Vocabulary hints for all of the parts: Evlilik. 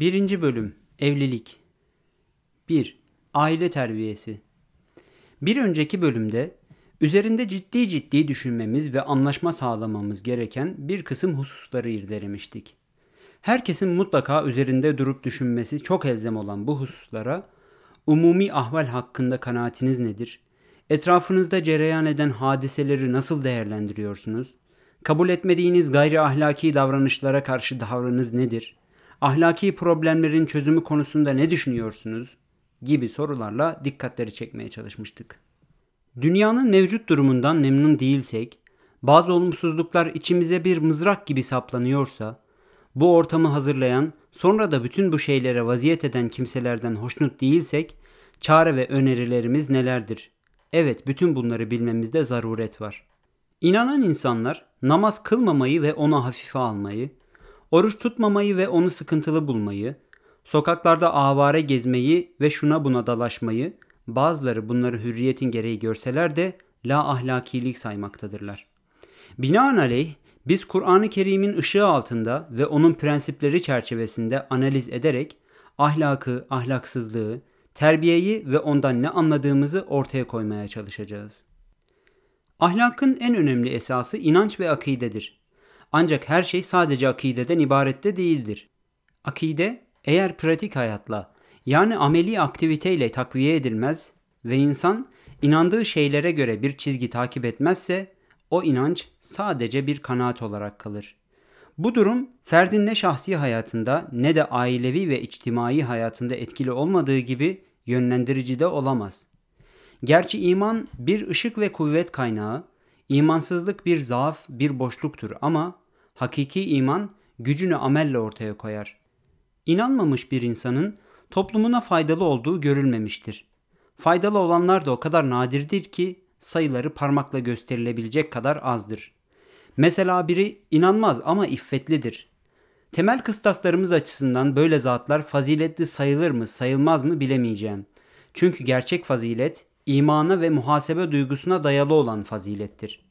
1. Bölüm Evlilik 1. Aile Terbiyesi. Bir önceki bölümde üzerinde ciddi düşünmemiz ve anlaşma sağlamamız gereken bir kısım hususları irdelemiştik. Herkesin mutlaka üzerinde durup düşünmesi çok elzem olan bu hususlara, umumi ahval hakkında kanaatiniz nedir? Etrafınızda cereyan eden hadiseleri nasıl değerlendiriyorsunuz? Kabul etmediğiniz gayri ahlaki davranışlara karşı tavrınız nedir? Ahlaki problemlerin çözümü konusunda ne düşünüyorsunuz? Gibi sorularla dikkatleri çekmeye çalışmıştık. Dünyanın mevcut durumundan memnun değilsek, bazı olumsuzluklar içimize bir mızrak gibi saplanıyorsa, bu ortamı hazırlayan, sonra da bütün bu şeylere vaziyet eden kimselerden hoşnut değilsek, çare ve önerilerimiz nelerdir? Evet, bütün bunları bilmemizde zaruret var. İnanan insanlar, namaz kılmamayı ve onu hafife almayı, oruç tutmamayı ve onu sıkıntılı bulmayı, sokaklarda avare gezmeyi ve şuna buna dalaşmayı, bazıları bunları hürriyetin gereği görseler de la ahlakilik saymaktadırlar. Binaenaleyh biz Kur'an-ı Kerim'in ışığı altında ve onun prensipleri çerçevesinde analiz ederek ahlakı, ahlaksızlığı, terbiyeyi ve ondan ne anladığımızı ortaya koymaya çalışacağız. Ahlakın en önemli esası inanç ve akidedir. Ancak her şey sadece akideden ibaret de değildir. Akide eğer pratik hayatla yani ameli aktiviteyle takviye edilmez ve insan inandığı şeylere göre bir çizgi takip etmezse o inanç sadece bir kanaat olarak kalır. Bu durum ferdin ne şahsi hayatında ne de ailevi ve içtimai hayatında etkili olmadığı gibi yönlendirici de olamaz. Gerçi iman bir ışık ve kuvvet kaynağı, imansızlık bir zaaf, bir boşluktur ama hakiki iman gücünü amelle ortaya koyar. İnanmamış bir insanın toplumuna faydalı olduğu görülmemiştir. Faydalı olanlar da o kadar nadirdir ki sayıları parmakla gösterilebilecek kadar azdır. Mesela biri inanmaz ama iffetlidir. Temel kıstaslarımız açısından böyle zatlar faziletli sayılır mı sayılmaz mı bilemeyeceğim. Çünkü gerçek fazilet imana ve muhasebe duygusuna dayalı olan fazilettir.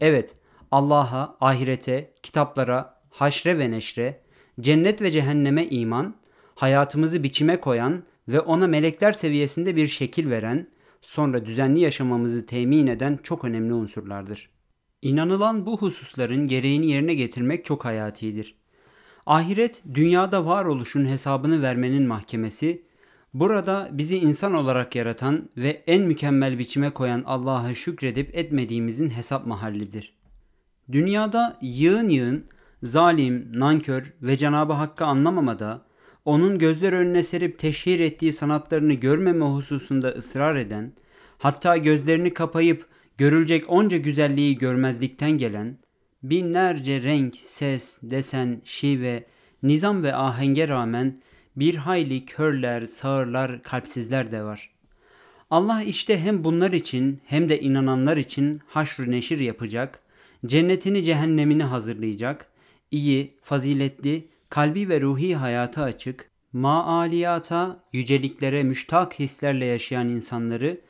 Evet, Allah'a, ahirete, kitaplara, haşre ve neşre, cennet ve cehenneme iman, hayatımızı biçime koyan ve ona melekler seviyesinde bir şekil veren, sonra düzenli yaşamamızı temin eden çok önemli unsurlardır. İnanılan bu hususların gereğini yerine getirmek çok hayatidir. Ahiret, dünyada varoluşun hesabını vermenin mahkemesi, burada bizi insan olarak yaratan ve en mükemmel biçime koyan Allah'a şükredip etmediğimizin hesap mahallidir. Dünyada yığın zalim, nankör ve Cenab-ı Hakk'ı anlamamada, onun gözler önüne serip teşhir ettiği sanatlarını görmeme hususunda ısrar eden, hatta gözlerini kapayıp görülecek onca güzelliği görmezlikten gelen, binlerce renk, ses, desen, şive, nizam ve ahenge rağmen bir hayli körler, sağırlar, kalpsizler de var. Allah işte hem bunlar için hem de inananlar için haşr-ı neşir yapacak, cennetini cehennemini hazırlayacak, İyi, faziletli, kalbi ve ruhi hayata açık, maaliyata, yüceliklere müştak hislerle yaşayan insanları,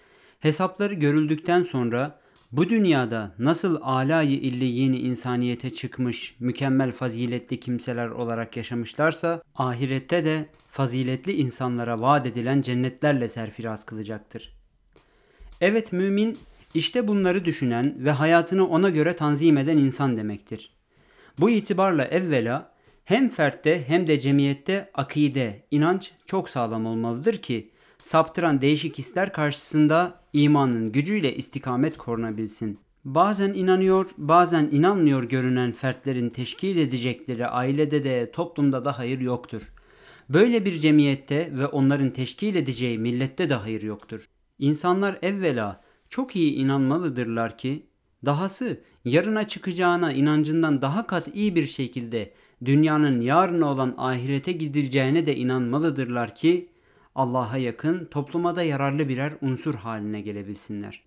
hesapları görüldükten sonra bu dünyada nasıl âlâ-i illiyini insaniyete çıkmış, mükemmel faziletli kimseler olarak yaşamışlarsa, ahirette de faziletli insanlara vaat edilen cennetlerle serfiraz kılacaktır. Evet, mümin işte bunları düşünen ve hayatını ona göre tanzim eden insan demektir. Bu itibarla evvela hem fertte hem de cemiyette akide, inanç çok sağlam olmalıdır ki saptıran değişik hisler karşısında imanın gücüyle istikamet korunabilsin. Bazen inanıyor, bazen inanmıyor görünen fertlerin teşkil edecekleri ailede de toplumda da hayır yoktur. Böyle bir cemiyette ve onların teşkil edeceği millette de hayır yoktur. İnsanlar evvela çok iyi inanmalıdırlar ki, dahası yarına çıkacağına inancından daha kat'i bir şekilde dünyanın yarına olan ahirete gidileceğine de inanmalıdırlar ki Allah'a yakın topluma da yararlı birer unsur haline gelebilsinler.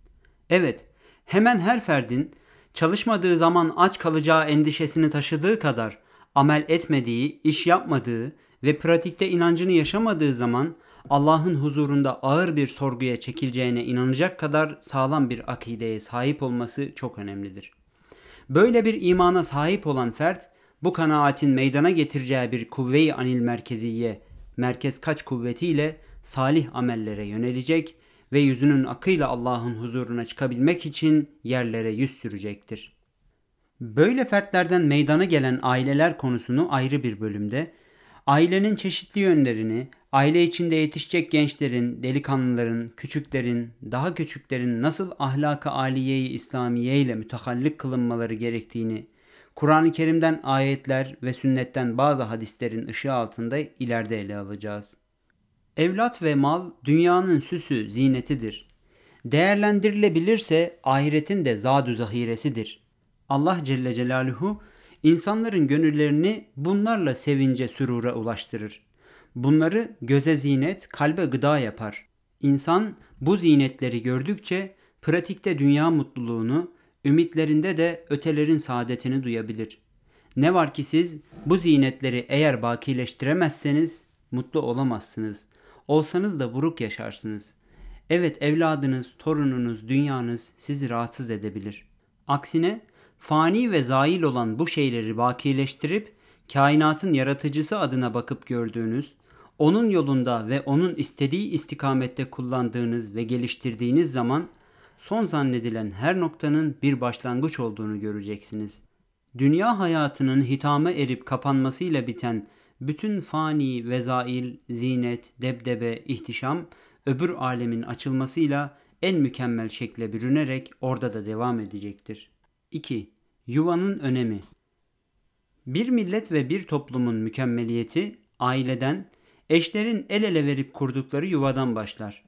Evet, hemen her ferdin çalışmadığı zaman aç kalacağı endişesini taşıdığı kadar amel etmediği, iş yapmadığı ve pratikte inancını yaşamadığı zaman Allah'ın huzurunda ağır bir sorguya çekileceğine inanacak kadar sağlam bir akideye sahip olması çok önemlidir. Böyle bir imana sahip olan fert, bu kanaatin meydana getireceği bir kuvve-i anil merkeziye, merkez kaç kuvvetiyle salih amellere yönelecek ve yüzünün akıyla Allah'ın huzuruna çıkabilmek için yerlere yüz sürecektir. Böyle fertlerden meydana gelen aileler konusunu ayrı bir bölümde, ailenin çeşitli yönlerini, aile içinde yetişecek gençlerin, delikanlıların, küçüklerin, daha küçüklerin nasıl ahlak-ı âliye-i İslamiye ile mütehallik kılınmaları gerektiğini, Kur'an-ı Kerim'den ayetler ve sünnetten bazı hadislerin ışığı altında ileride ele alacağız. Evlat ve mal dünyanın süsü, zinetidir. Değerlendirilebilirse ahiretin de zâd-ü zahiresidir. Allah Celle Celaluhu insanların gönüllerini bunlarla sevince, sürura ulaştırır. Bunları göze zinet, kalbe gıda yapar. İnsan bu zinetleri gördükçe pratikte dünya mutluluğunu, ümitlerinde de ötelerin saadetini duyabilir. Ne var ki siz bu zinetleri eğer bakileştiremezseniz mutlu olamazsınız. Olsanız da buruk yaşarsınız. Evet, evladınız, torununuz, dünyanız sizi rahatsız edebilir. Aksine fani ve zail olan bu şeyleri bakileştirip kainatın yaratıcısı adına bakıp gördüğünüz, onun yolunda ve onun istediği istikamette kullandığınız ve geliştirdiğiniz zaman son zannedilen her noktanın bir başlangıç olduğunu göreceksiniz. Dünya hayatının hitama erip kapanmasıyla biten bütün fani, vezail, zinet, debdebe, ihtişam öbür alemin açılmasıyla en mükemmel şekle bürünerek orada da devam edecektir. 2. Yuvanın önemi. Bir millet ve bir toplumun mükemmeliyeti aileden, eşlerin el ele verip kurdukları yuvadan başlar.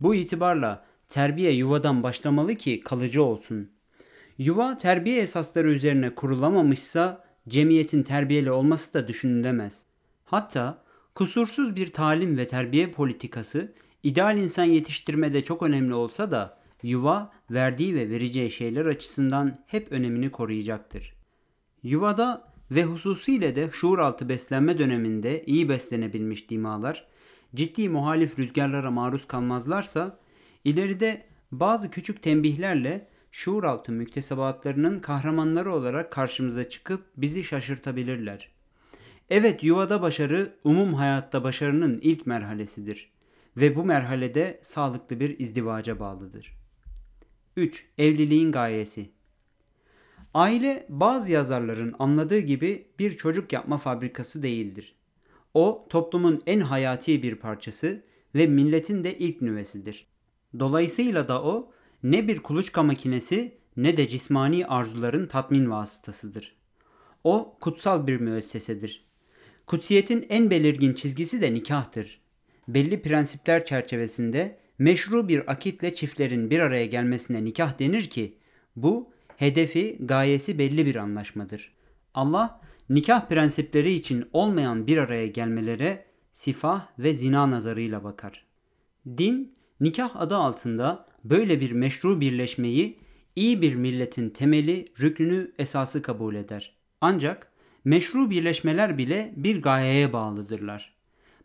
Bu itibarla terbiye yuvadan başlamalı ki kalıcı olsun. Yuva terbiye esasları üzerine kurulamamışsa cemiyetin terbiyeli olması da düşünülemez. Hatta kusursuz bir talim ve terbiye politikası ideal insan yetiştirmede çok önemli olsa da yuva verdiği ve vereceği şeyler açısından hep önemini koruyacaktır. Yuvada ve hususiyle de şuuraltı beslenme döneminde iyi beslenebilmiş dimalar, ciddi muhalif rüzgarlara maruz kalmazlarsa ileride bazı küçük tembihlerle şuuraltı müktesebatlarının kahramanları olarak karşımıza çıkıp bizi şaşırtabilirler. Evet, yuvada başarı umum hayatta başarının ilk merhalesidir ve bu merhalede sağlıklı bir izdivaca bağlıdır. 3. Evliliğin gayesi. Aile bazı yazarların anladığı gibi bir çocuk yapma fabrikası değildir. O toplumun en hayati bir parçası ve milletin de ilk nüvesidir. Dolayısıyla da o ne bir kuluçka makinesi ne de cismani arzuların tatmin vasıtasıdır. O kutsal bir müessesedir. Kutsiyetin en belirgin çizgisi de nikahtır. Belli prensipler çerçevesinde meşru bir akitle çiftlerin bir araya gelmesine nikah denir ki bu hedefi, gayesi belli bir anlaşmadır. Allah nikah prensipleri için olmayan bir araya gelmelere sifah ve zina nazarıyla bakar. Din nikah adı altında böyle bir meşru birleşmeyi iyi bir milletin temeli, rüknü, esası kabul eder. Ancak meşru birleşmeler bile bir gayeye bağlıdırlar.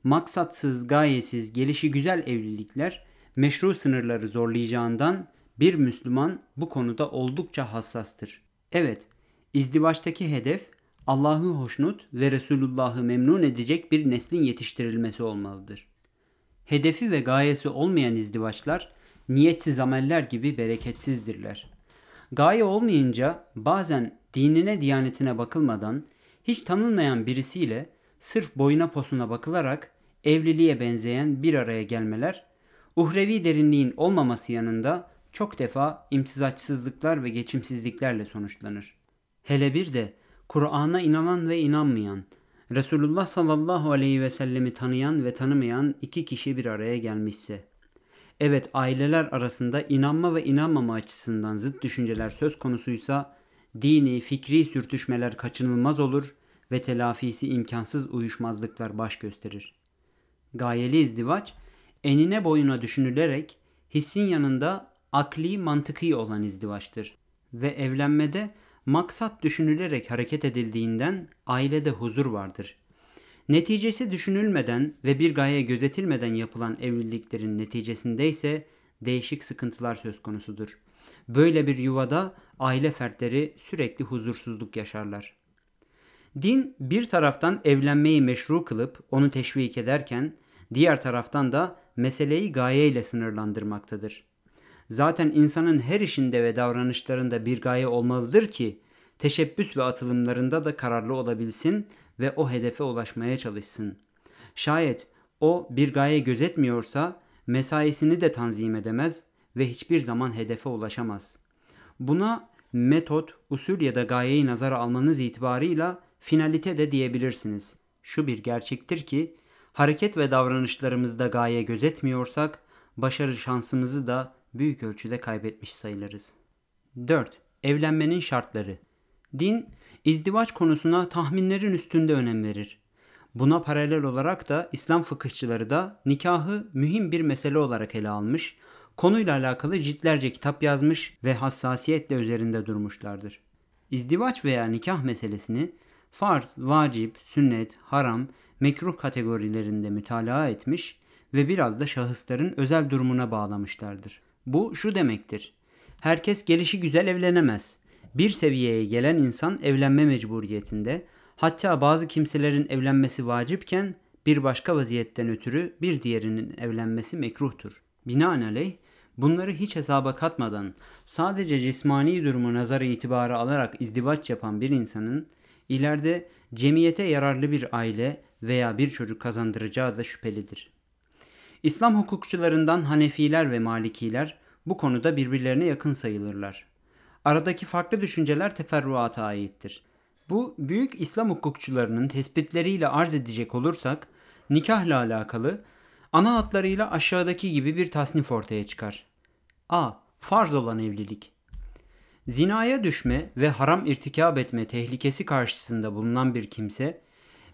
Maksatsız, gayesiz, gelişigüzel evlilikler meşru sınırları zorlayacağından bir Müslüman bu konuda oldukça hassastır. Evet, izdivaçtaki hedef Allah'ı hoşnut ve Resulullah'ı memnun edecek bir neslin yetiştirilmesi olmalıdır. Hedefi ve gayesi olmayan izdivaçlar niyetsiz ameller gibi bereketsizdirler. Gaye olmayınca bazen dinine, diyanetine bakılmadan hiç tanınmayan birisiyle sırf boyuna posuna bakılarak evliliğe benzeyen bir araya gelmeler, uhrevi derinliğin olmaması yanında çok defa imtizaçsızlıklar ve geçimsizliklerle sonuçlanır. Hele bir de Kur'an'a inanan ve inanmayan, Resulullah sallallahu aleyhi ve sellemi tanıyan ve tanımayan iki kişi bir araya gelmişse. Evet, aileler arasında inanma ve inanmama açısından zıt düşünceler söz konusuysa dini, fikri sürtüşmeler kaçınılmaz olur ve telafisi imkansız uyuşmazlıklar baş gösterir. Gayeli izdivaç, enine boyuna düşünülerek hissin yanında akli, mantıki olan izdivaçtır ve evlenmede maksat düşünülerek hareket edildiğinden ailede huzur vardır. Neticesi düşünülmeden ve bir gaye gözetilmeden yapılan evliliklerin neticesinde ise değişik sıkıntılar söz konusudur. Böyle bir yuvada aile fertleri sürekli huzursuzluk yaşarlar. Din bir taraftan evlenmeyi meşru kılıp onu teşvik ederken diğer taraftan da meseleyi gayeyle sınırlandırmaktadır. Zaten insanın her işinde ve davranışlarında bir gaye olmalıdır ki teşebbüs ve atılımlarında da kararlı olabilsin ve o hedefe ulaşmaya çalışsın. Şayet o bir gaye gözetmiyorsa mesaisini de tanzim edemez ve hiçbir zaman hedefe ulaşamaz. Buna metot, usul ya da gayeyi nazara almanız itibarıyla finalite de diyebilirsiniz. Şu bir gerçektir ki hareket ve davranışlarımızda gaye gözetmiyorsak başarı şansımızı da büyük ölçüde kaybetmiş sayılırız. 4. Evlenmenin şartları. Din, izdivaç konusuna tahminlerin üstünde önem verir. Buna paralel olarak da İslam fıkıhçıları da nikahı mühim bir mesele olarak ele almış, konuyla alakalı ciltlerce kitap yazmış ve hassasiyetle üzerinde durmuşlardır. İzdivaç veya nikah meselesini farz, vacip, sünnet, haram, mekruh kategorilerinde mütalaa etmiş ve biraz da şahısların özel durumuna bağlamışlardır. Bu şu demektir: herkes gelişigüzel evlenemez. Bir seviyeye gelen insan evlenme mecburiyetinde, hatta bazı kimselerin evlenmesi vacipken bir başka vaziyetten ötürü bir diğerinin evlenmesi mekruhtur. Binaenaleyh bunları hiç hesaba katmadan sadece cismani durumu nazara itibara alarak izdivaç yapan bir insanın ileride cemiyete yararlı bir aile veya bir çocuk kazandıracağı da şüphelidir. İslam hukukçularından Hanefiler ve Malikiler bu konuda birbirlerine yakın sayılırlar. Aradaki farklı düşünceler teferruata aittir. Bu büyük İslam hukukçularının tespitleriyle arz edecek olursak nikahla alakalı ana hatlarıyla aşağıdaki gibi bir tasnif ortaya çıkar. A. Farz olan evlilik. Zinaya düşme ve haram irtikab etme tehlikesi karşısında bulunan bir kimse,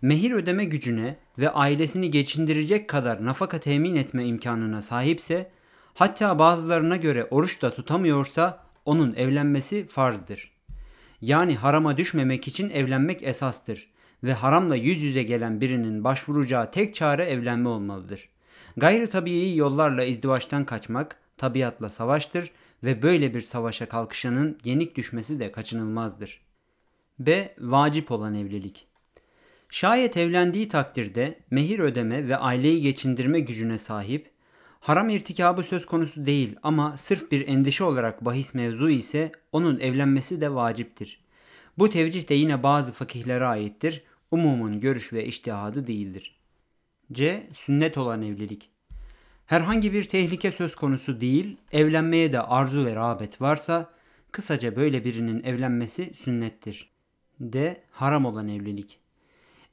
mehir ödeme gücüne ve ailesini geçindirecek kadar nafaka temin etme imkanına sahipse, hatta bazılarına göre oruç da tutamıyorsa onun evlenmesi farzdır. Yani harama düşmemek için evlenmek esastır ve haramla yüz yüze gelen birinin başvuracağı tek çare evlenme olmalıdır. Gayri tabii yollarla izdivaçtan kaçmak tabiatla savaştır ve böyle bir savaşa kalkışanın yenik düşmesi de kaçınılmazdır. B. Vacip olan evlilik. Şayet evlendiği takdirde mehir ödeme ve aileyi geçindirme gücüne sahip, haram irtikabı söz konusu değil ama sırf bir endişe olarak bahis mevzu ise onun evlenmesi de vaciptir. Bu tevcih de yine bazı fakihlere aittir, umumun görüş ve içtihadı değildir. C. Sünnet olan evlilik. Herhangi bir tehlike söz konusu değil, evlenmeye de arzu ve rağbet varsa, kısaca böyle birinin evlenmesi sünnettir. D. Haram olan evlilik.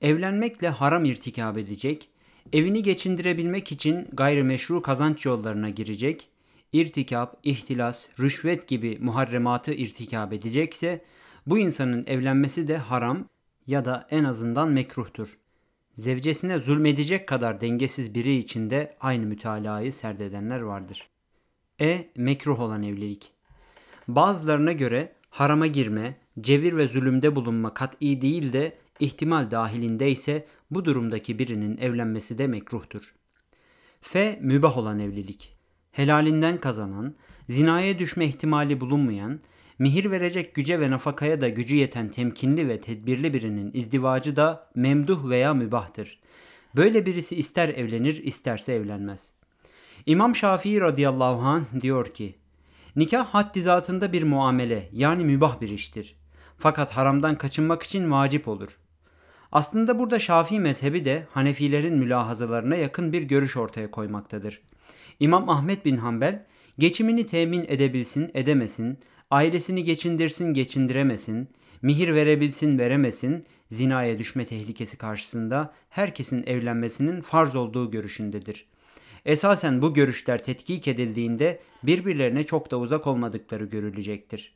Evlenmekle haram irtikab edecek, evini geçindirebilmek için gayrimeşru kazanç yollarına girecek, irtikap, ihtilas, rüşvet gibi muharrematı irtikab edecekse, bu insanın evlenmesi de haram ya da en azından mekruhtur. Zevcesine zulmedecek kadar dengesiz biri için de aynı mütalaayı serdedenler vardır. E. Mekruh olan evlilik. Bazılarına göre harama girme, cevir ve zulümde bulunma kat'i değil de ihtimal dahilinde ise bu durumdaki birinin evlenmesi de mekruhtur. F. Mübah olan evlilik. Helalinden kazanan, zinaya düşme ihtimali bulunmayan, mihir verecek güce ve nafakaya da gücü yeten temkinli ve tedbirli birinin izdivacı da memduh veya mübahtır. Böyle birisi ister evlenir, isterse evlenmez. İmam Şafii radıyallahu anh diyor ki, nikah haddi zatında bir muamele, yani mübah bir iştir. Fakat haramdan kaçınmak için vacip olur. Aslında burada Şafii mezhebi de Hanefilerin mülahazalarına yakın bir görüş ortaya koymaktadır. İmam Ahmed bin Hanbel, geçimini temin edebilsin, edemesin, ailesini geçindirsin, geçindiremesin, mihir verebilsin, veremesin, zinaya düşme tehlikesi karşısında herkesin evlenmesinin farz olduğu görüşündedir. Esasen bu görüşler tetkik edildiğinde birbirlerine çok da uzak olmadıkları görülecektir.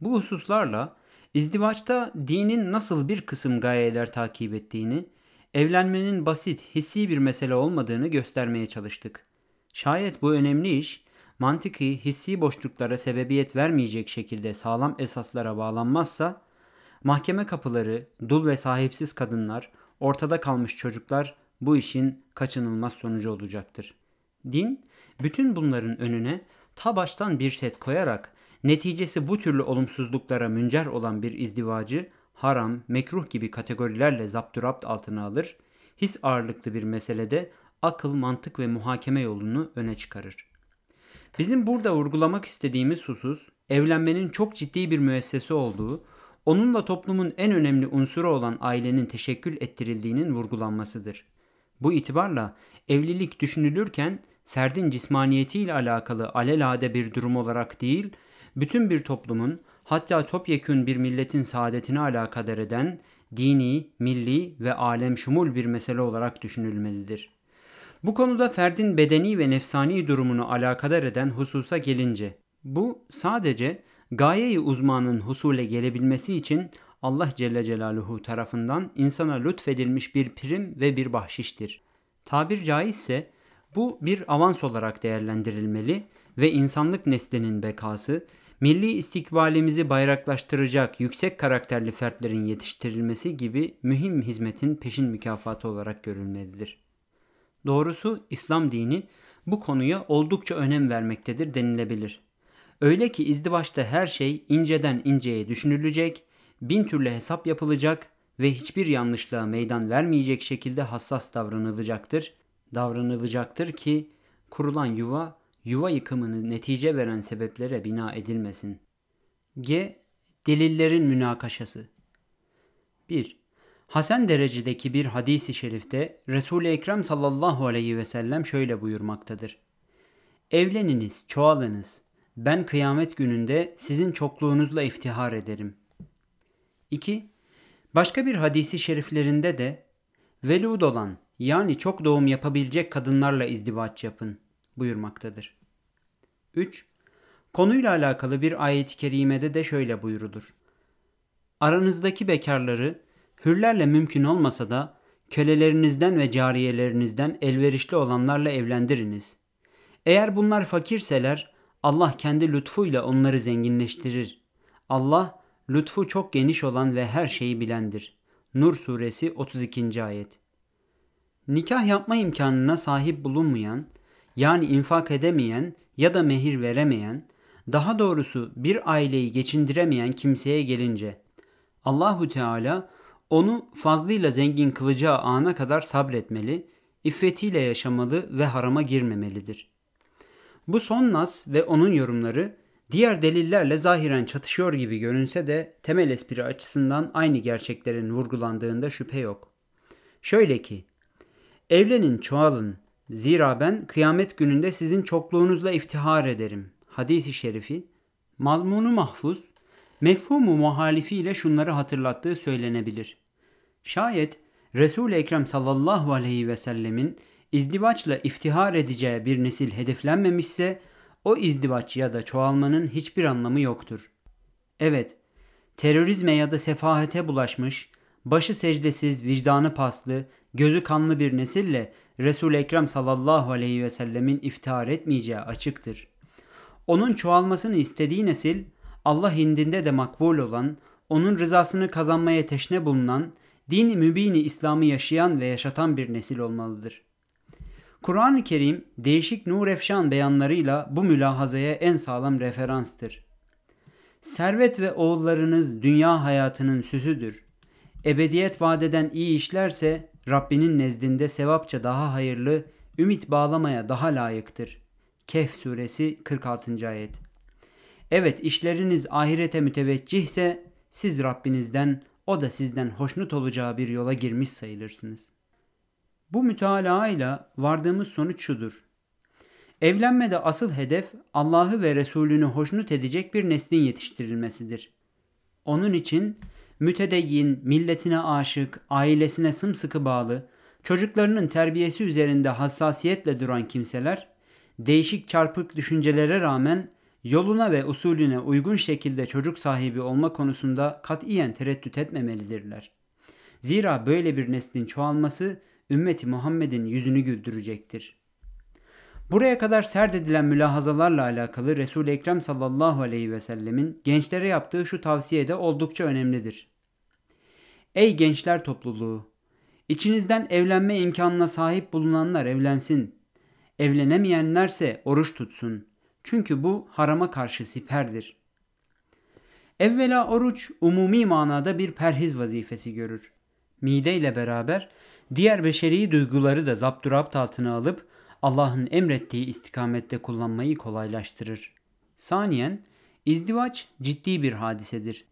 Bu hususlarla izdivaçta dinin nasıl bir kısım gayeler takip ettiğini, evlenmenin basit, hissi bir mesele olmadığını göstermeye çalıştık. Şayet bu önemli iş, mantıki, hissi boşluklara sebebiyet vermeyecek şekilde sağlam esaslara bağlanmazsa, mahkeme kapıları, dul ve sahipsiz kadınlar, ortada kalmış çocuklar bu işin kaçınılmaz sonucu olacaktır. Din, bütün bunların önüne ta baştan bir set koyarak, neticesi bu türlü olumsuzluklara müncer olan bir izdivacı haram, mekruh gibi kategorilerle zapturapt altına alır, his ağırlıklı bir meselede akıl, mantık ve muhakeme yolunu öne çıkarır. Bizim burada vurgulamak istediğimiz husus, evlenmenin çok ciddi bir müessese olduğu, onunla toplumun en önemli unsuru olan ailenin teşekkül ettirildiğinin vurgulanmasıdır. Bu itibarla evlilik düşünülürken ferdin cismaniyetiyle alakalı alelade bir durum olarak değil, bütün bir toplumun, hatta topyekün bir milletin saadetine alakadar eden dini, milli ve alemşumul bir mesele olarak düşünülmelidir. Bu konuda ferdin bedeni ve nefsani durumunu alakadar eden hususa gelince, bu sadece gaye-i uzmanın husule gelebilmesi için Allah Celle Celaluhu tarafından insana lütfedilmiş bir prim ve bir bahşiştir. Tabir caizse bu bir avans olarak değerlendirilmeli ve insanlık neslinin bekası, milli istikbalimizi bayraklaştıracak yüksek karakterli fertlerin yetiştirilmesi gibi mühim hizmetin peşin mükafatı olarak görülmelidir. Doğrusu İslam dini bu konuya oldukça önem vermektedir denilebilir. Öyle ki izdivaçta her şey inceden inceye düşünülecek, bin türlü hesap yapılacak ve hiçbir yanlışlığa meydan vermeyecek şekilde hassas davranılacaktır. Davranılacaktır ki kurulan yuva yıkımını netice veren sebeplere bina edilmesin. G. Delillerin münakaşası. 1. Hasen derecedeki bir hadis-i şerifte Resul-i Ekrem sallallahu aleyhi ve sellem şöyle buyurmaktadır. Evleniniz, çoğalınız. Ben kıyamet gününde sizin çokluğunuzla iftihar ederim. 2. Başka bir hadis-i şeriflerinde de velud olan, yani çok doğum yapabilecek kadınlarla izdivaç yapın buyurmaktadır. 3. Konuyla alakalı bir ayet-i kerimede de şöyle buyurulur. Aranızdaki bekarları hürlerle mümkün olmasa da kölelerinizden ve cariyelerinizden elverişli olanlarla evlendiriniz. Eğer bunlar fakirseler Allah kendi lütfuyla onları zenginleştirir. Allah lütfu çok geniş olan ve her şeyi bilendir. Nur suresi 32. ayet. Nikah yapma imkanına sahip bulunmayan, yani infak edemeyen ya da mehir veremeyen, daha doğrusu bir aileyi geçindiremeyen kimseye gelince Allahu Teala onu fazlıyla zengin kılacağı ana kadar sabretmeli, iffetiyle yaşamalı ve harama girmemelidir. Bu son nas ve onun yorumları diğer delillerle zahiren çatışıyor gibi görünse de temel espri açısından aynı gerçeklerin vurgulandığında şüphe yok. Şöyle ki, evlenin, çoğalın, zira ben kıyamet gününde sizin çokluğunuzla iftihar ederim hadis-i şerifi, mazmunu mahfuz, mefhumu muhalifiyle şunları hatırlattığı söylenebilir. Şayet Resul-i Ekrem sallallahu aleyhi ve sellemin izdivaçla iftihar edeceği bir nesil hedeflenmemişse, o izdivaç ya da çoğalmanın hiçbir anlamı yoktur. Evet, terörizme ya da sefahete bulaşmış, başı secdesiz, vicdanı paslı, gözü kanlı bir nesille Resul-i Ekrem sallallahu aleyhi ve sellemin iftihar etmeyeceği açıktır. Onun çoğalmasını istediği nesil, Allah indinde de makbul olan, onun rızasını kazanmaya teşne bulunan, din-i mübini İslam'ı yaşayan ve yaşatan bir nesil olmalıdır. Kur'an-ı Kerim değişik nurefşan beyanlarıyla bu mülahazaya en sağlam referanstır. Servet ve oğullarınız dünya hayatının süsüdür. Ebediyet vadeden iyi işlerse Rabbinin nezdinde sevapça daha hayırlı, ümit bağlamaya daha layıktır. Kehf suresi 46. ayet. Evet, işleriniz ahirete müteveccihse siz Rabbinizden, o da sizden hoşnut olacağı bir yola girmiş sayılırsınız. Bu mütalaayla vardığımız sonuç şudur. Evlenmede asıl hedef Allah'ı ve Resulünü hoşnut edecek bir neslin yetiştirilmesidir. Onun için mütedeyyin, milletine aşık, ailesine sımsıkı bağlı, çocuklarının terbiyesi üzerinde hassasiyetle duran kimseler, değişik çarpık düşüncelere rağmen yoluna ve usulüne uygun şekilde çocuk sahibi olma konusunda katiyen tereddüt etmemelidirler. Zira böyle bir neslin çoğalması ümmeti Muhammed'in yüzünü güldürecektir. Buraya kadar serdedilen mülahazalarla alakalı Resul-i Ekrem sallallahu aleyhi ve sellemin gençlere yaptığı şu tavsiye de oldukça önemlidir. Ey gençler topluluğu! İçinizden evlenme imkanına sahip bulunanlar evlensin. Evlenemeyenlerse oruç tutsun. Çünkü bu harama karşı siperdir. Evvela oruç umumi manada bir perhiz vazifesi görür. Mide ile beraber diğer beşeri duyguları da zapturapt altına alıp Allah'ın emrettiği istikamette kullanmayı kolaylaştırır. Saniyen, izdivaç ciddi bir hadisedir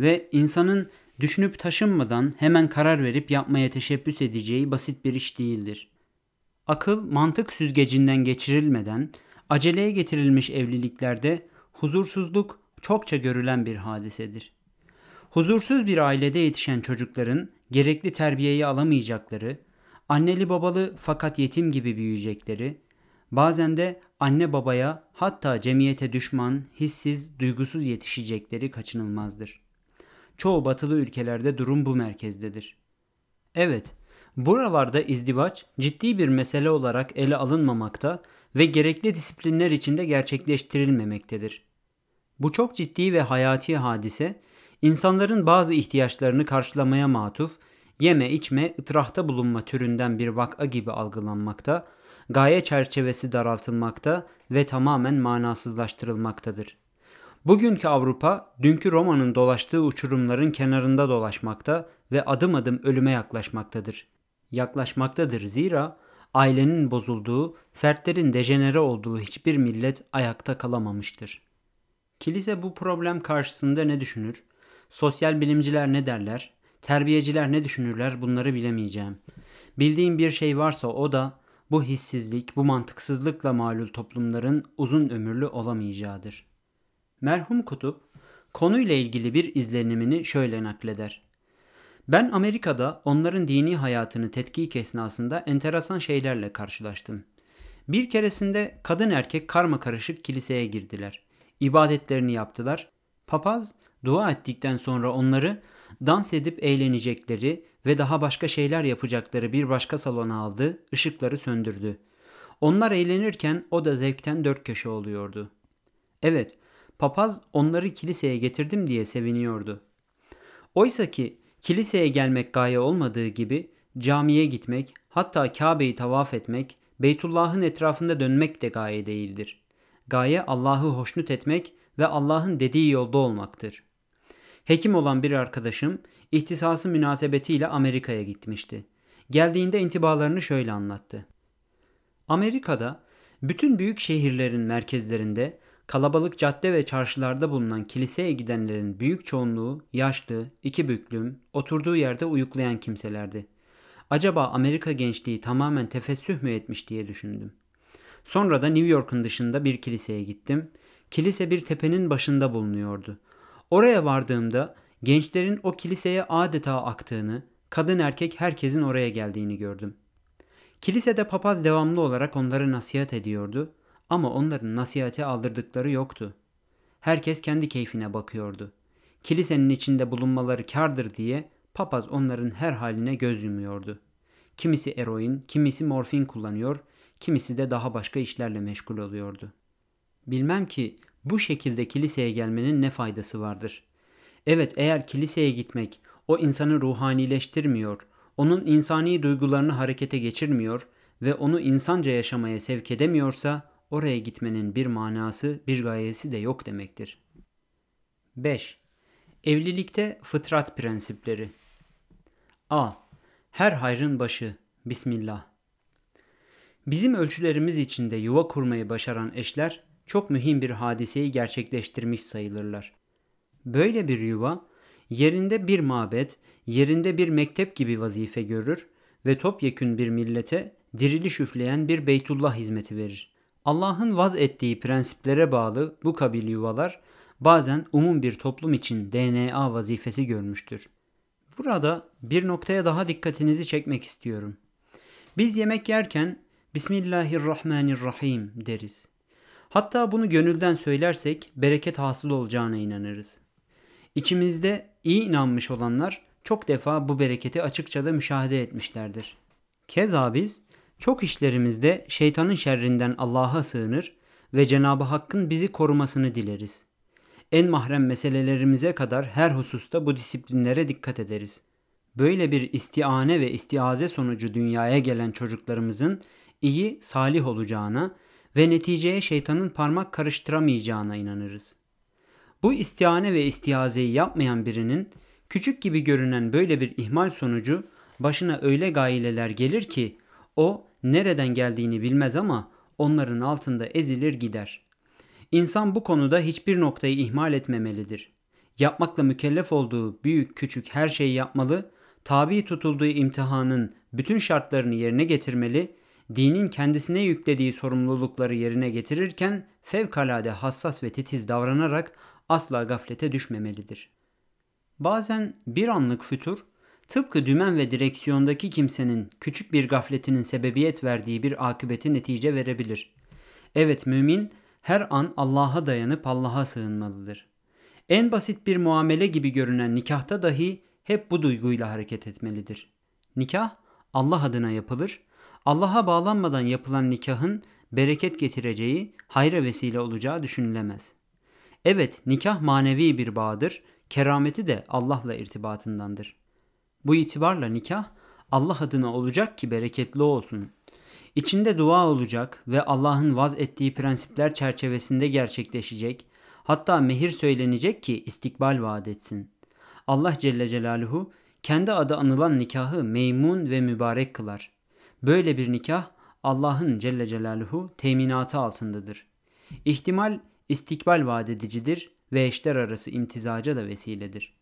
ve insanın düşünüp taşınmadan hemen karar verip yapmaya teşebbüs edeceği basit bir iş değildir. Akıl mantık süzgecinden geçirilmeden aceleye getirilmiş evliliklerde huzursuzluk çokça görülen bir hadisedir. Huzursuz bir ailede yetişen çocukların gerekli terbiyeyi alamayacakları, anneli babalı fakat yetim gibi büyüyecekleri, bazen de anne babaya hatta cemiyete düşman, hissiz, duygusuz yetişecekleri kaçınılmazdır. Çoğu batılı ülkelerde durum bu merkezdedir. Evet, buralarda izdivaç ciddi bir mesele olarak ele alınmamakta ve gerekli disiplinler içinde gerçekleştirilmemektedir. Bu çok ciddi ve hayati hadise, insanların bazı ihtiyaçlarını karşılamaya matuf, yeme içme, ıtrahta bulunma türünden bir vaka gibi algılanmakta, gaye çerçevesi daraltılmakta ve tamamen manasızlaştırılmaktadır. Bugünkü Avrupa, dünkü Roma'nın dolaştığı uçurumların kenarında dolaşmakta ve adım adım ölüme yaklaşmaktadır. Zira ailenin bozulduğu, fertlerin dejenere olduğu hiçbir millet ayakta kalamamıştır. Kilise bu problem karşısında ne düşünür? Sosyal bilimciler ne derler? Terbiyeciler ne düşünürler? Bunları bilemeyeceğim. Bildiğim bir şey varsa o da bu hissizlik, bu mantıksızlıkla malul toplumların uzun ömürlü olamayacağıdır. Merhum Kutup, konuyla ilgili bir izlenimini şöyle nakleder. Ben Amerika'da onların dini hayatını tetkik esnasında enteresan şeylerle karşılaştım. Bir keresinde kadın erkek karmakarışık kiliseye girdiler. İbadetlerini yaptılar. Papaz dua ettikten sonra onları dans edip eğlenecekleri ve daha başka şeyler yapacakları bir başka salona aldı, ışıkları söndürdü. Onlar eğlenirken o da zevkten dört köşe oluyordu. Evet, papaz onları kiliseye getirdim diye seviniyordu. Oysa ki kiliseye gelmek gaye olmadığı gibi camiye gitmek, hatta Kabe'yi tavaf etmek, Beytullah'ın etrafında dönmek de gaye değildir. Gaye Allah'ı hoşnut etmek ve Allah'ın dediği yolda olmaktır. Hekim olan bir arkadaşım ihtisası münasebetiyle Amerika'ya gitmişti. Geldiğinde intibalarını şöyle anlattı. Amerika'da bütün büyük şehirlerin merkezlerinde kalabalık cadde ve çarşılarda bulunan kiliseye gidenlerin büyük çoğunluğu yaşlı, iki büklüm, oturduğu yerde uyuklayan kimselerdi. Acaba Amerika gençliği tamamen tefessüh mü etmiş diye düşündüm. Sonra da New York'un dışında bir kiliseye gittim. Kilise bir tepenin başında bulunuyordu. Oraya vardığımda gençlerin o kiliseye adeta aktığını, kadın erkek herkesin oraya geldiğini gördüm. Kilisede papaz devamlı olarak onlara nasihat ediyordu ama onların nasihate aldırdıkları yoktu. Herkes kendi keyfine bakıyordu. Kilisenin içinde bulunmaları kârdır diye papaz onların her haline göz yumuyordu. Kimisi eroin, kimisi morfin kullanıyor, kimisi de daha başka işlerle meşgul oluyordu. Bilmem ki bu şekilde kiliseye gelmenin ne faydası vardır? Evet, eğer kiliseye gitmek o insanı ruhanileştirmiyor, onun insani duygularını harekete geçirmiyor ve onu insanca yaşamaya sevk edemiyorsa oraya gitmenin bir manası, bir gayesi de yok demektir. 5. Evlilikte fıtrat prensipleri. A. Her hayrın başı. Bismillah. Bizim ölçülerimiz içinde yuva kurmayı başaran eşler çok mühim bir hadiseyi gerçekleştirmiş sayılırlar. Böyle bir yuva yerinde bir mabet, yerinde bir mektep gibi vazife görür ve topyekün bir millete diriliş üfleyen bir Beytullah hizmeti verir. Allah'ın vaz ettiği prensiplere bağlı bu kabil yuvalar bazen umum bir toplum için DNA vazifesi görmüştür. Burada bir noktaya daha dikkatinizi çekmek istiyorum. Biz yemek yerken Bismillahirrahmanirrahim deriz. Hatta bunu gönülden söylersek bereket hasıl olacağına inanırız. İçimizde iyi inanmış olanlar çok defa bu bereketi açıkça da müşahede etmişlerdir. Keza biz çok işlerimizde şeytanın şerrinden Allah'a sığınır ve Cenab-ı Hakk'ın bizi korumasını dileriz. En mahrem meselelerimize kadar her hususta bu disiplinlere dikkat ederiz. Böyle bir istiane ve istiaze sonucu dünyaya gelen çocuklarımızın iyi, salih olacağına ve neticeye şeytanın parmak karıştıramayacağına inanırız. Bu istihane ve istihazeyi yapmayan birinin küçük gibi görünen böyle bir ihmal sonucu başına öyle gaileler gelir ki o nereden geldiğini bilmez ama onların altında ezilir gider. İnsan bu konuda hiçbir noktayı ihmal etmemelidir. Yapmakla mükellef olduğu büyük küçük her şeyi yapmalı, tabi tutulduğu imtihanın bütün şartlarını yerine getirmeli, dinin kendisine yüklediği sorumlulukları yerine getirirken fevkalade hassas ve titiz davranarak asla gaflete düşmemelidir. Bazen bir anlık fütur, tıpkı dümen ve direksiyondaki kimsenin küçük bir gafletinin sebebiyet verdiği bir akıbeti netice verebilir. Evet, mümin her an Allah'a dayanıp Allah'a sığınmalıdır. En basit bir muamele gibi görünen nikahta dahi hep bu duyguyla hareket etmelidir. Nikah Allah adına yapılır. Allah'a bağlanmadan yapılan nikahın bereket getireceği, hayra vesile olacağı düşünülemez. Evet, nikah manevi bir bağdır, kerameti de Allah'la irtibatındandır. Bu itibarla nikah Allah adına olacak ki bereketli olsun. İçinde dua olacak ve Allah'ın vazettiği prensipler çerçevesinde gerçekleşecek, hatta mehir söylenecek ki istikbal vaat etsin. Allah Celle Celaluhu kendi adı anılan nikahı meymun ve mübarek kılar. Böyle bir nikah Allah'ın Celle Celaluhu teminatı altındadır. İhtimal istikbal vaat edicidir ve eşler arası imtizaca da vesiledir.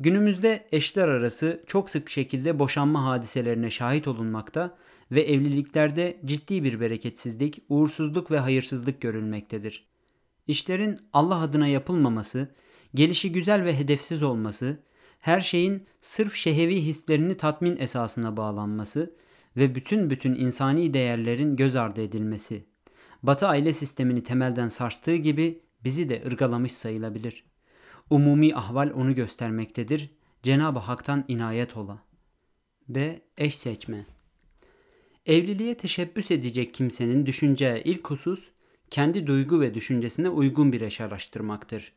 Günümüzde eşler arası çok sık şekilde boşanma hadiselerine şahit olunmakta ve evliliklerde ciddi bir bereketsizlik, uğursuzluk ve hayırsızlık görülmektedir. İşlerin Allah adına yapılmaması, gelişigüzel ve hedefsiz olması, her şeyin sırf şehevi hislerini tatmin esasına bağlanması ve bütün insani değerlerin göz ardı edilmesi, Batı aile sistemini temelden sarstığı gibi bizi de ırgalamış sayılabilir. Umumi ahval onu göstermektedir. Cenab-ı Hak'tan inayet ola. B. Eş seçme. Evliliğe teşebbüs edecek kimsenin düşüneceği ilk husus, kendi duygu ve düşüncesine uygun bir eş araştırmaktır.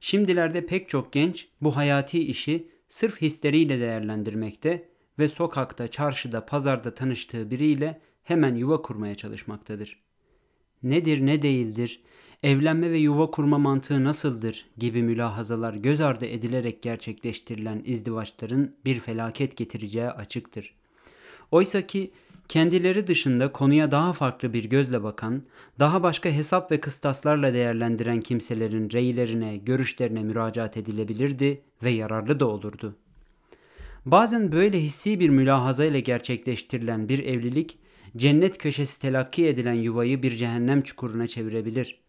Şimdilerde pek çok genç bu hayati işi sırf hisleriyle değerlendirmekte ve sokakta, çarşıda, pazarda tanıştığı biriyle hemen yuva kurmaya çalışmaktadır. Nedir, ne değildir, evlenme ve yuva kurma mantığı nasıldır gibi mülahazalar göz ardı edilerek gerçekleştirilen izdivaçların bir felaket getireceği açıktır. Oysa ki kendileri dışında konuya daha farklı bir gözle bakan, daha başka hesap ve kıstaslarla değerlendiren kimselerin reylerine, görüşlerine müracaat edilebilirdi ve yararlı da olurdu. Bazen böyle hissi bir mülahaza ile gerçekleştirilen bir evlilik, cennet köşesi telakki edilen yuvayı bir cehennem çukuruna çevirebilir.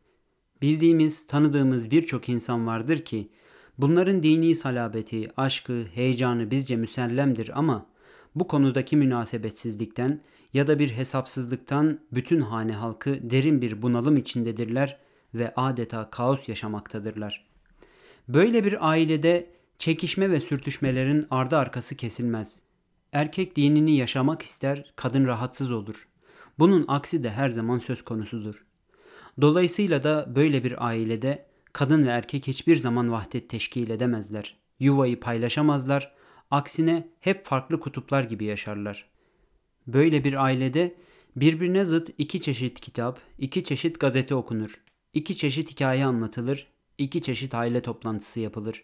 Bildiğimiz, tanıdığımız birçok insan vardır ki, bunların dini salabeti, aşkı, heyecanı bizce müsellemdir ama bu konudaki münasebetsizlikten ya da bir hesapsızlıktan bütün hane halkı derin bir bunalım içindedirler ve adeta kaos yaşamaktadırlar. Böyle bir ailede çekişme ve sürtüşmelerin ardı arkası kesilmez. Erkek dinini yaşamak ister, kadın rahatsız olur. Bunun aksi de her zaman söz konusudur. Dolayısıyla da böyle bir ailede kadın ve erkek hiçbir zaman vahdet teşkil edemezler. Yuvayı paylaşamazlar. Aksine hep farklı kutuplar gibi yaşarlar. Böyle bir ailede birbirine zıt 2 çeşit kitap, 2 çeşit gazete okunur, 2 çeşit hikaye anlatılır, 2 çeşit aile toplantısı yapılır.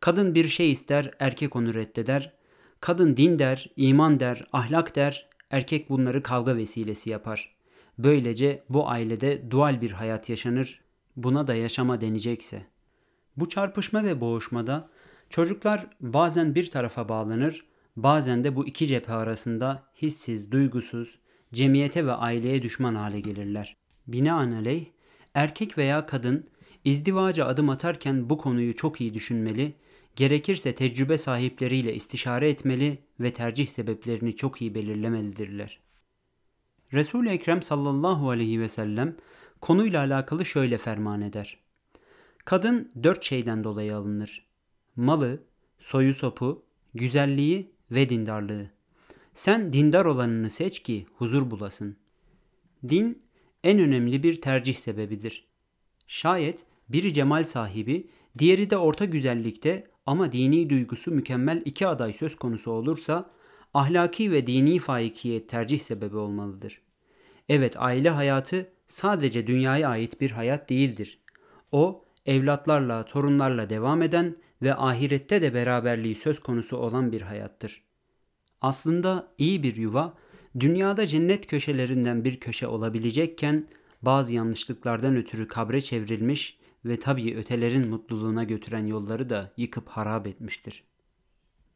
Kadın bir şey ister, erkek onu reddeder. Kadın din der, iman der, ahlak der, erkek bunları kavga vesilesi yapar. Böylece bu ailede dual bir hayat yaşanır, buna da yaşama denecekse. Bu çarpışma ve boğuşmada çocuklar bazen bir tarafa bağlanır, bazen de bu 2 cephe arasında hissiz, duygusuz, cemiyete ve aileye düşman hale gelirler. Binaenaleyh, erkek veya kadın izdivaca adım atarken bu konuyu çok iyi düşünmeli, gerekirse tecrübe sahipleriyle istişare etmeli ve tercih sebeplerini çok iyi belirlemelidirler. Resul-i Ekrem sallallahu aleyhi ve sellem konuyla alakalı şöyle ferman eder. Kadın 4 şeyden dolayı alınır. Malı, soyu sopu, güzelliği ve dindarlığı. Sen dindar olanını seç ki huzur bulasın. Din en önemli bir tercih sebebidir. Şayet biri cemal sahibi, diğeri de orta güzellikte ama dini duygusu mükemmel 2 aday söz konusu olursa, ahlaki ve dini faikiyet tercih sebebi olmalıdır. Evet, aile hayatı sadece dünyaya ait bir hayat değildir. O, evlatlarla, torunlarla devam eden ve ahirette de beraberliği söz konusu olan bir hayattır. Aslında iyi bir yuva, dünyada cennet köşelerinden bir köşe olabilecekken bazı yanlışlıklardan ötürü kabre çevrilmiş ve tabii ötelerin mutluluğuna götüren yolları da yıkıp harap etmiştir.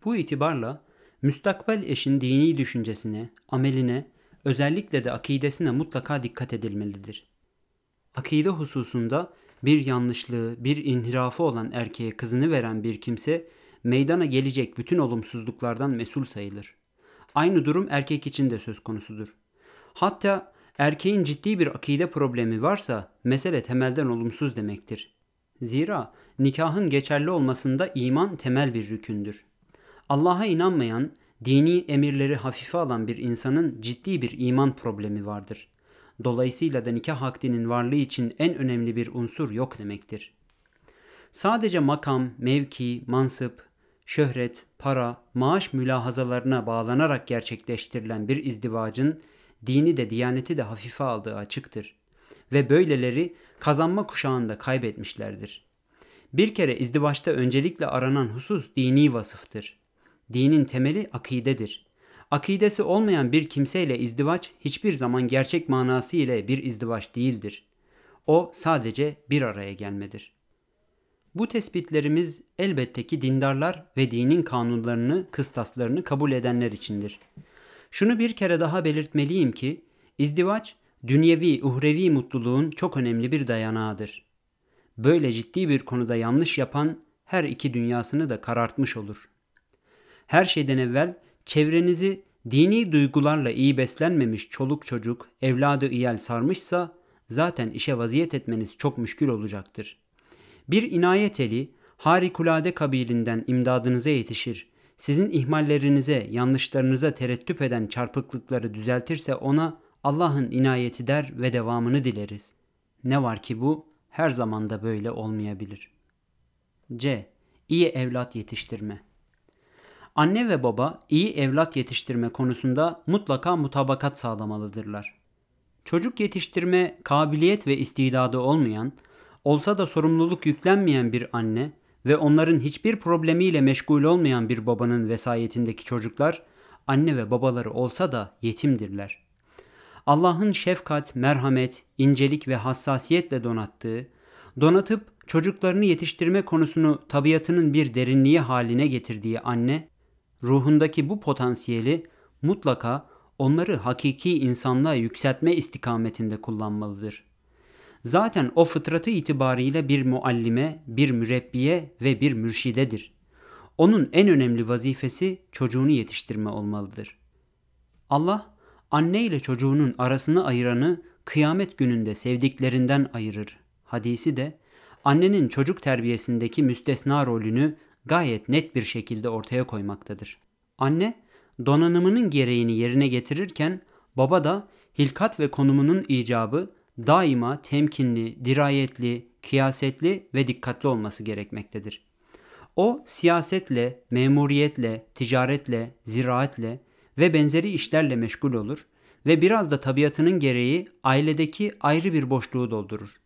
Bu itibarla müstakbel eşin dini düşüncesine, ameline, özellikle de akidesine mutlaka dikkat edilmelidir. Akide hususunda bir yanlışlığı, bir inhirafı olan erkeğe kızını veren bir kimse meydana gelecek bütün olumsuzluklardan mesul sayılır. Aynı durum erkek için de söz konusudur. Hatta erkeğin ciddi bir akide problemi varsa mesele temelden olumsuz demektir. Zira nikahın geçerli olmasında iman temel bir rükündür. Allah'a inanmayan, dini emirleri hafife alan bir insanın ciddi bir iman problemi vardır. Dolayısıyla da nikah akdinin varlığı için en önemli bir unsur yok demektir. Sadece makam, mevki, mansıp, şöhret, para, maaş mülahazalarına bağlanarak gerçekleştirilen bir izdivacın dini de diyaneti de hafife aldığı açıktır. Ve böyleleri kazanma kuşağında kaybetmişlerdir. Bir kere izdivaçta öncelikle aranan husus dini vasıftır. Dinin temeli akidedir. Akidesi olmayan bir kimseyle izdivaç hiçbir zaman gerçek manası ile bir izdivaç değildir. O sadece bir araya gelmedir. Bu tespitlerimiz elbette ki dindarlar ve dinin kanunlarını, kıstaslarını kabul edenler içindir. Şunu bir kere daha belirtmeliyim ki, izdivaç dünyevi, uhrevi mutluluğun çok önemli bir dayanağıdır. Böyle ciddi bir konuda yanlış yapan her iki dünyasını da karartmış olur. Her şeyden evvel çevrenizi dini duygularla iyi beslenmemiş çoluk çocuk, evladı iyal sarmışsa zaten işe vaziyet etmeniz çok müşkül olacaktır. Bir inayet eli harikulade kabilinden imdadınıza yetişir, sizin ihmallerinize, yanlışlarınıza terettüp eden çarpıklıkları düzeltirse ona Allah'ın inayeti der ve devamını dileriz. Ne var ki bu her zaman da böyle olmayabilir. C. İyi evlat yetiştirme. Anne ve baba iyi evlat yetiştirme konusunda mutlaka mutabakat sağlamalıdırlar. Çocuk yetiştirme kabiliyet ve istidadı olmayan, olsa da sorumluluk yüklenmeyen bir anne ve onların hiçbir problemiyle meşgul olmayan bir babanın vesayetindeki çocuklar, anne ve babaları olsa da yetimdirler. Allah'ın şefkat, merhamet, incelik ve hassasiyetle donatıp çocuklarını yetiştirme konusunu tabiatının bir derinliği haline getirdiği anne, ruhundaki bu potansiyeli mutlaka onları hakiki insanlığa yükseltme istikametinde kullanmalıdır. Zaten o fıtratı itibarıyla bir muallime, bir mürebbiye ve bir mürşidedir. Onun en önemli vazifesi çocuğunu yetiştirme olmalıdır. Allah, anne ile çocuğunun arasını ayıranı kıyamet gününde sevdiklerinden ayırır. Hadisi de annenin çocuk terbiyesindeki müstesna rolünü gayet net bir şekilde ortaya koymaktadır. Anne, donanımının gereğini yerine getirirken baba da hilkat ve konumunun icabı daima temkinli, dirayetli, kıyasetli ve dikkatli olması gerekmektedir. O siyasetle, memuriyetle, ticaretle, ziraatle ve benzeri işlerle meşgul olur ve biraz da tabiatının gereği ailedeki ayrı bir boşluğu doldurur.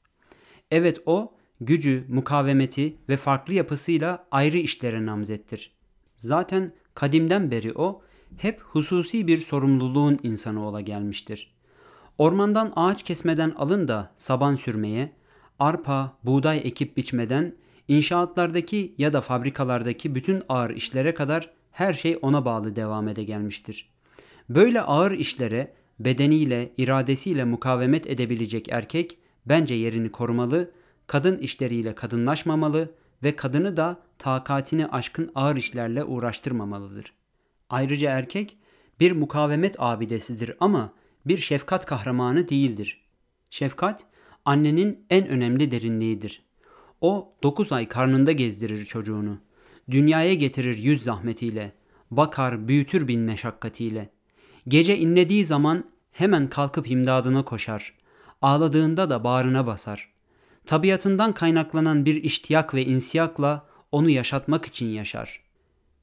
Evet, o gücü, mukavemeti ve farklı yapısıyla ayrı işlere namzettir. Zaten kadimden beri o hep hususi bir sorumluluğun insanı ola gelmiştir. Ormandan ağaç kesmeden alın da saban sürmeye, arpa, buğday ekip biçmeden, inşaatlardaki ya da fabrikalardaki bütün ağır işlere kadar her şey ona bağlı devam ede gelmiştir. Böyle ağır işlere bedeniyle, iradesiyle mukavemet edebilecek erkek bence yerini korumalı, kadın işleriyle kadınlaşmamalı ve kadını da takatini aşkın ağır işlerle uğraştırmamalıdır. Ayrıca erkek bir mukavemet abidesidir ama bir şefkat kahramanı değildir. Şefkat annenin en önemli derinliğidir. O 9 ay karnında gezdirir çocuğunu. Dünyaya getirir yüz zahmetiyle. Bakar, büyütür bin meşakkatiyle. Gece inlediği zaman hemen kalkıp imdadına koşar. Ağladığında da bağrına basar. Tabiatından kaynaklanan bir iştiyak ve insiyakla onu yaşatmak için yaşar.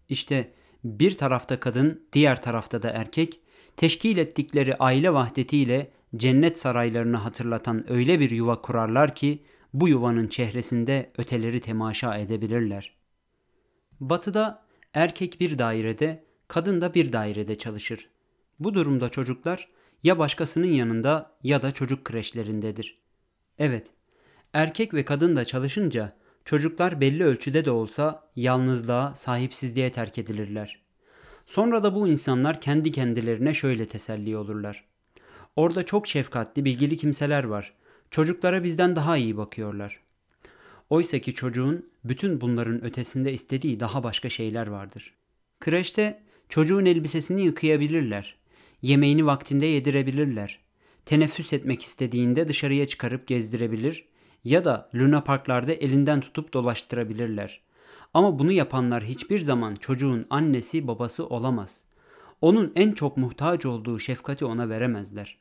İşte bir tarafta kadın, diğer tarafta da erkek, teşkil ettikleri aile vahdetiyle cennet saraylarını hatırlatan öyle bir yuva kurarlar ki bu yuvanın çehresinde öteleri temaşa edebilirler. Batı'da erkek bir dairede, kadın da bir dairede çalışır. Bu durumda çocuklar ya başkasının yanında ya da çocuk kreşlerindedir. Evet, erkek ve kadın da çalışınca çocuklar belli ölçüde de olsa yalnızlığa, sahipsizliğe terk edilirler. Sonra da bu insanlar kendi kendilerine şöyle teselli olurlar. Orada çok şefkatli, bilgili kimseler var. Çocuklara bizden daha iyi bakıyorlar. Oysa ki çocuğun bütün bunların ötesinde istediği daha başka şeyler vardır. Kreşte çocuğun elbisesini yıkayabilirler. Yemeğini vaktinde yedirebilirler. Teneffüs etmek istediğinde dışarıya çıkarıp gezdirebilir ya da lunaparklarda elinden tutup dolaştırabilirler. Ama bunu yapanlar hiçbir zaman çocuğun annesi, babası olamaz. Onun en çok muhtaç olduğu şefkati ona veremezler.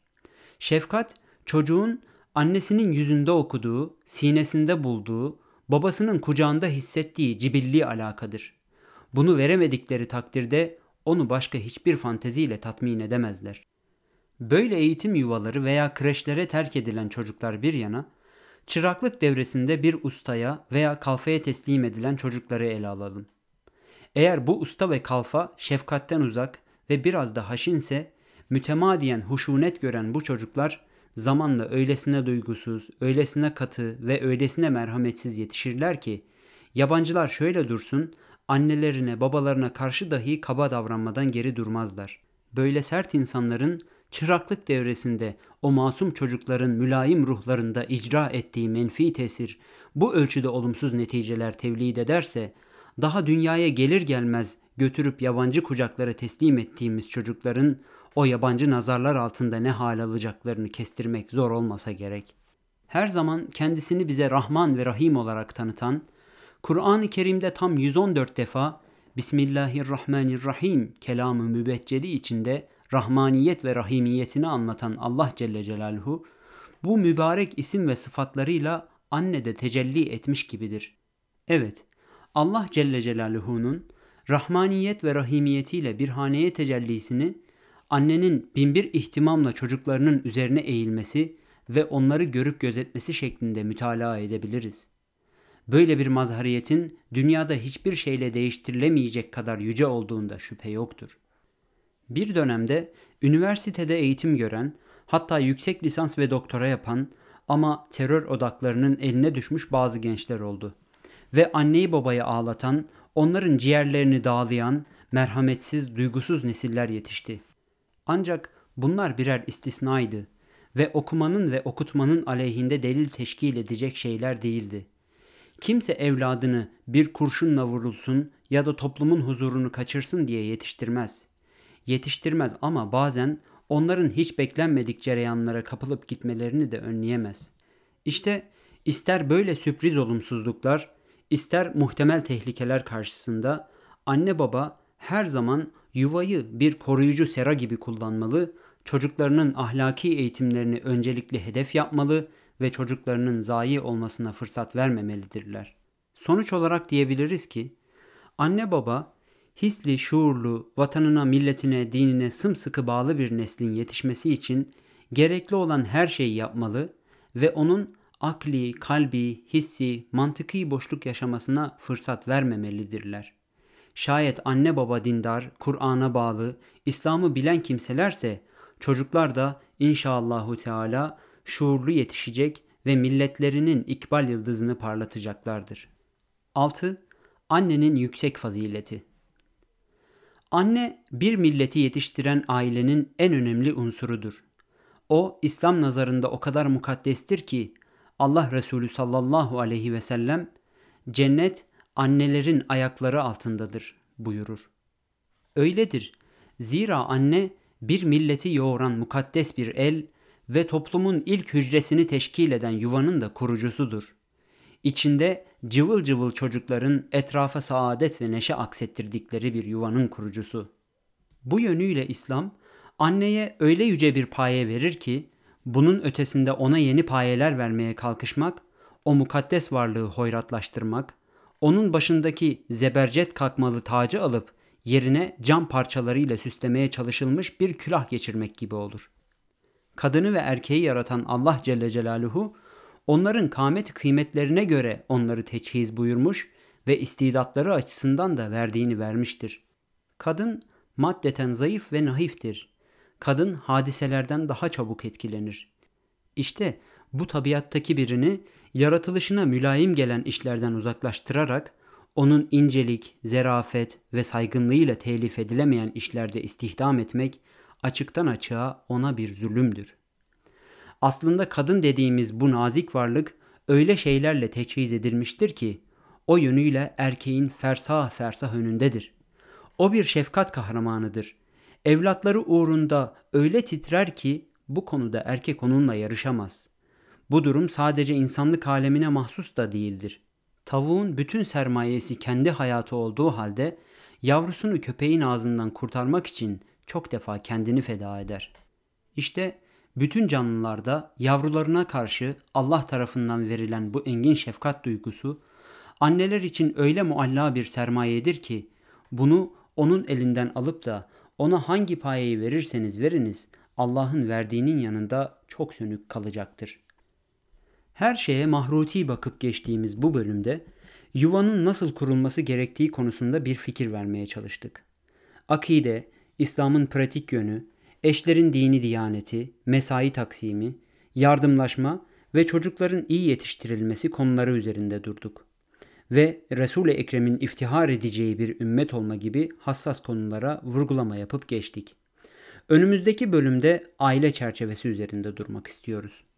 Şefkat, çocuğun annesinin yüzünde okuduğu, sinesinde bulduğu, babasının kucağında hissettiği cibilli alakadır. Bunu veremedikleri takdirde onu başka hiçbir fanteziyle tatmin edemezler. Böyle eğitim yuvaları veya kreşlere terk edilen çocuklar bir yana, çıraklık devresinde bir ustaya veya kalfaya teslim edilen çocukları ele alalım. Eğer bu usta ve kalfa şefkatten uzak ve biraz da haşinse, mütemadiyen huşunet gören bu çocuklar zamanla öylesine duygusuz, öylesine katı ve öylesine merhametsiz yetişirler ki, yabancılar şöyle dursun, annelerine, babalarına karşı dahi kaba davranmadan geri durmazlar. Böyle sert insanların çıraklık devresinde o masum çocukların mülayim ruhlarında icra ettiği menfi tesir bu ölçüde olumsuz neticeler tevlid ederse, daha dünyaya gelir gelmez götürüp yabancı kucaklara teslim ettiğimiz çocukların o yabancı nazarlar altında ne hal alacaklarını kestirmek zor olmasa gerek. Her zaman kendisini bize Rahman ve Rahim olarak tanıtan, Kur'an-ı Kerim'de tam 114 defa Bismillahirrahmanirrahim kelamı mübecceli içinde Rahmaniyet ve Rahimiyetini anlatan Allah Celle Celaluhu, bu mübarek isim ve sıfatlarıyla annede tecelli etmiş gibidir. Evet, Allah Celle Celaluhu'nun Rahmaniyet ve Rahimiyetiyle bir haneye tecellisini, annenin binbir ihtimamla çocuklarının üzerine eğilmesi ve onları görüp gözetmesi şeklinde mütalaa edebiliriz. Böyle bir mazhariyetin dünyada hiçbir şeyle değiştirilemeyecek kadar yüce olduğunda şüphe yoktur. Bir dönemde üniversitede eğitim gören, hatta yüksek lisans ve doktora yapan ama terör odaklarının eline düşmüş bazı gençler oldu. Ve anneyi babayı ağlatan, onların ciğerlerini dağlayan, merhametsiz, duygusuz nesiller yetişti. Ancak bunlar birer istisnaydı ve okumanın ve okutmanın aleyhinde delil teşkil edecek şeyler değildi. Kimse evladını bir kurşunla vurulsun ya da toplumun huzurunu kaçırsın diye yetiştirmez. Yetiştirmez ama bazen onların hiç beklenmedik cereyanlara kapılıp gitmelerini de önleyemez. İşte ister böyle sürpriz olumsuzluklar, ister muhtemel tehlikeler karşısında anne baba her zaman yuvayı bir koruyucu sera gibi kullanmalı, çocuklarının ahlaki eğitimlerini öncelikli hedef yapmalı ve çocuklarının zayi olmasına fırsat vermemelidirler. Sonuç olarak diyebiliriz ki, anne baba, hisli, şuurlu, vatanına, milletine, dinine sımsıkı bağlı bir neslin yetişmesi için gerekli olan her şeyi yapmalı ve onun akli, kalbi, hissi, mantıki boşluk yaşamasına fırsat vermemelidirler. Şayet anne baba dindar, Kur'an'a bağlı, İslam'ı bilen kimselerse çocuklar da inşallahü teala şuurlu yetişecek ve milletlerinin ikbal yıldızını parlatacaklardır. 6. Annenin yüksek fazileti. Anne, bir milleti yetiştiren ailenin en önemli unsurudur. O, İslam nazarında o kadar mukaddestir ki, Allah Resulü sallallahu aleyhi ve sellem, "Cennet annelerin ayakları altındadır" buyurur. Öyledir. Zira anne, bir milleti yoğuran mukaddes bir el ve toplumun ilk hücresini teşkil eden yuvanın da kurucusudur. İçinde cıvıl cıvıl çocukların etrafa saadet ve neşe aksettirdikleri bir yuvanın kurucusu. Bu yönüyle İslam, anneye öyle yüce bir paye verir ki, bunun ötesinde ona yeni payeler vermeye kalkışmak, o mukaddes varlığı hoyratlaştırmak, onun başındaki zebercet kalkmalı tacı alıp yerine cam parçalarıyla süslemeye çalışılmış bir külah geçirmek gibi olur. Kadını ve erkeği yaratan Allah Celle Celaluhu, onların kâmet kıymetlerine göre onları teçhiz buyurmuş ve istidatları açısından da verdiğini vermiştir. Kadın maddeten zayıf ve naiftir. Kadın hadiselerden daha çabuk etkilenir. İşte bu tabiattaki birini yaratılışına mülayim gelen işlerden uzaklaştırarak onun incelik, zerafet ve saygınlığıyla telif edilemeyen işlerde istihdam etmek açıktan açığa ona bir zulümdür. Aslında kadın dediğimiz bu nazik varlık öyle şeylerle teçhiz edilmiştir ki o yönüyle erkeğin fersah fersah önündedir. O bir şefkat kahramanıdır. Evlatları uğrunda öyle titrer ki bu konuda erkek onunla yarışamaz. Bu durum sadece insanlık alemine mahsus da değildir. Tavuğun bütün sermayesi kendi hayatı olduğu halde yavrusunu köpeğin ağzından kurtarmak için çok defa kendini feda eder. İşte bütün canlılarda yavrularına karşı Allah tarafından verilen bu engin şefkat duygusu anneler için öyle mualla bir sermayedir ki bunu onun elinden alıp da ona hangi payeyi verirseniz veriniz Allah'ın verdiğinin yanında çok sönük kalacaktır. Her şeye mahruti bakıp geçtiğimiz bu bölümde yuvanın nasıl kurulması gerektiği konusunda bir fikir vermeye çalıştık. Akide, İslam'ın pratik yönü, eşlerin dini diyaneti, mesai taksimi, yardımlaşma ve çocukların iyi yetiştirilmesi konuları üzerinde durduk. Ve Resul-i Ekrem'in iftihar edeceği bir ümmet olma gibi hassas konulara vurgulama yapıp geçtik. Önümüzdeki bölümde aile çerçevesi üzerinde durmak istiyoruz.